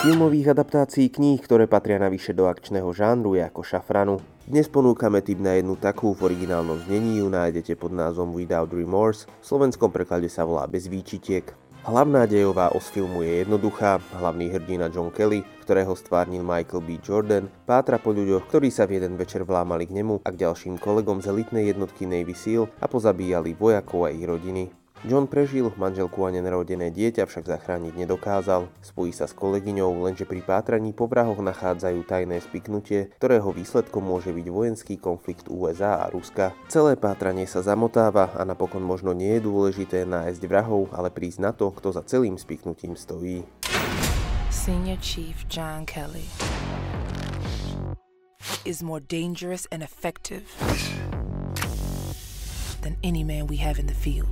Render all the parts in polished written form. filmových adaptácií kníh, ktoré patria navyše do akčného žánru, je ako šafranu. Dnes ponúkame tip na jednu takú, v originálnom znení ju nájdete pod názvom Without Remorse, v slovenskom preklade sa volá Bez výčitiek. Hlavná dejová os filmu je jednoduchá, hlavný hrdina John Kelly, ktorého stvárnil Michael B. Jordan, pátra po ľuďoch, ktorí sa v jeden večer vlámali k nemu a k ďalším kolegom z elitnej jednotky Navy SEAL a pozabíjali vojakov a ich rodiny. John prežil, manželku a nenarodené dieťa však zachrániť nedokázal. Spojí sa s kolegyňou, lenže pri pátraní po vrahoch nachádzajú tajné spiknutie, ktorého výsledkom môže byť vojenský konflikt USA a Ruska. Celé pátranie sa zamotáva a napokon možno nie je dôležité nájsť vrahov, ale prísť na to, kto za celým spiknutím stojí. Senior Chief John Kelly is more dangerous and effective than any man we have in the field.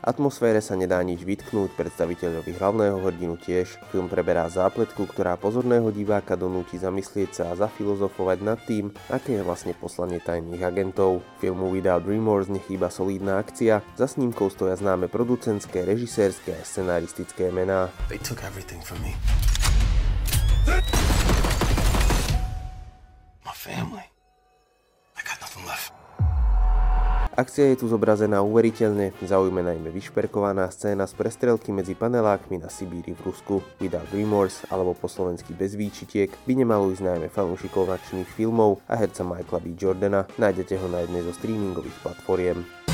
Atmosfére sa nedá nič vytknúť, predstaviteľovi hlavného hrdinu tiež. Film preberá zápletku, ktorá pozorného diváka donúti zamyslieť sa a zafilozofovať nad tým, aké je vlastne poslanie tajných agentov. Filmu Without Remorse nechýba solidná akcia, za snímkou stoja známe producentské, režisérske a scenaristické mená. They took everything from me. My family. I got nothing left. Akcia je tu zobrazená uveriteľne, zaujme najmä vyšperkovaná scéna z prestrelky medzi panelákmi na Sibíri v Rusku. Without Remorse, alebo po slovensky Bez výčitiek, by nemalo ísť najmä fanúšikov akčných filmov a herca Michaela B. Jordana. Nájdete ho na jednej zo streamingových platformiem.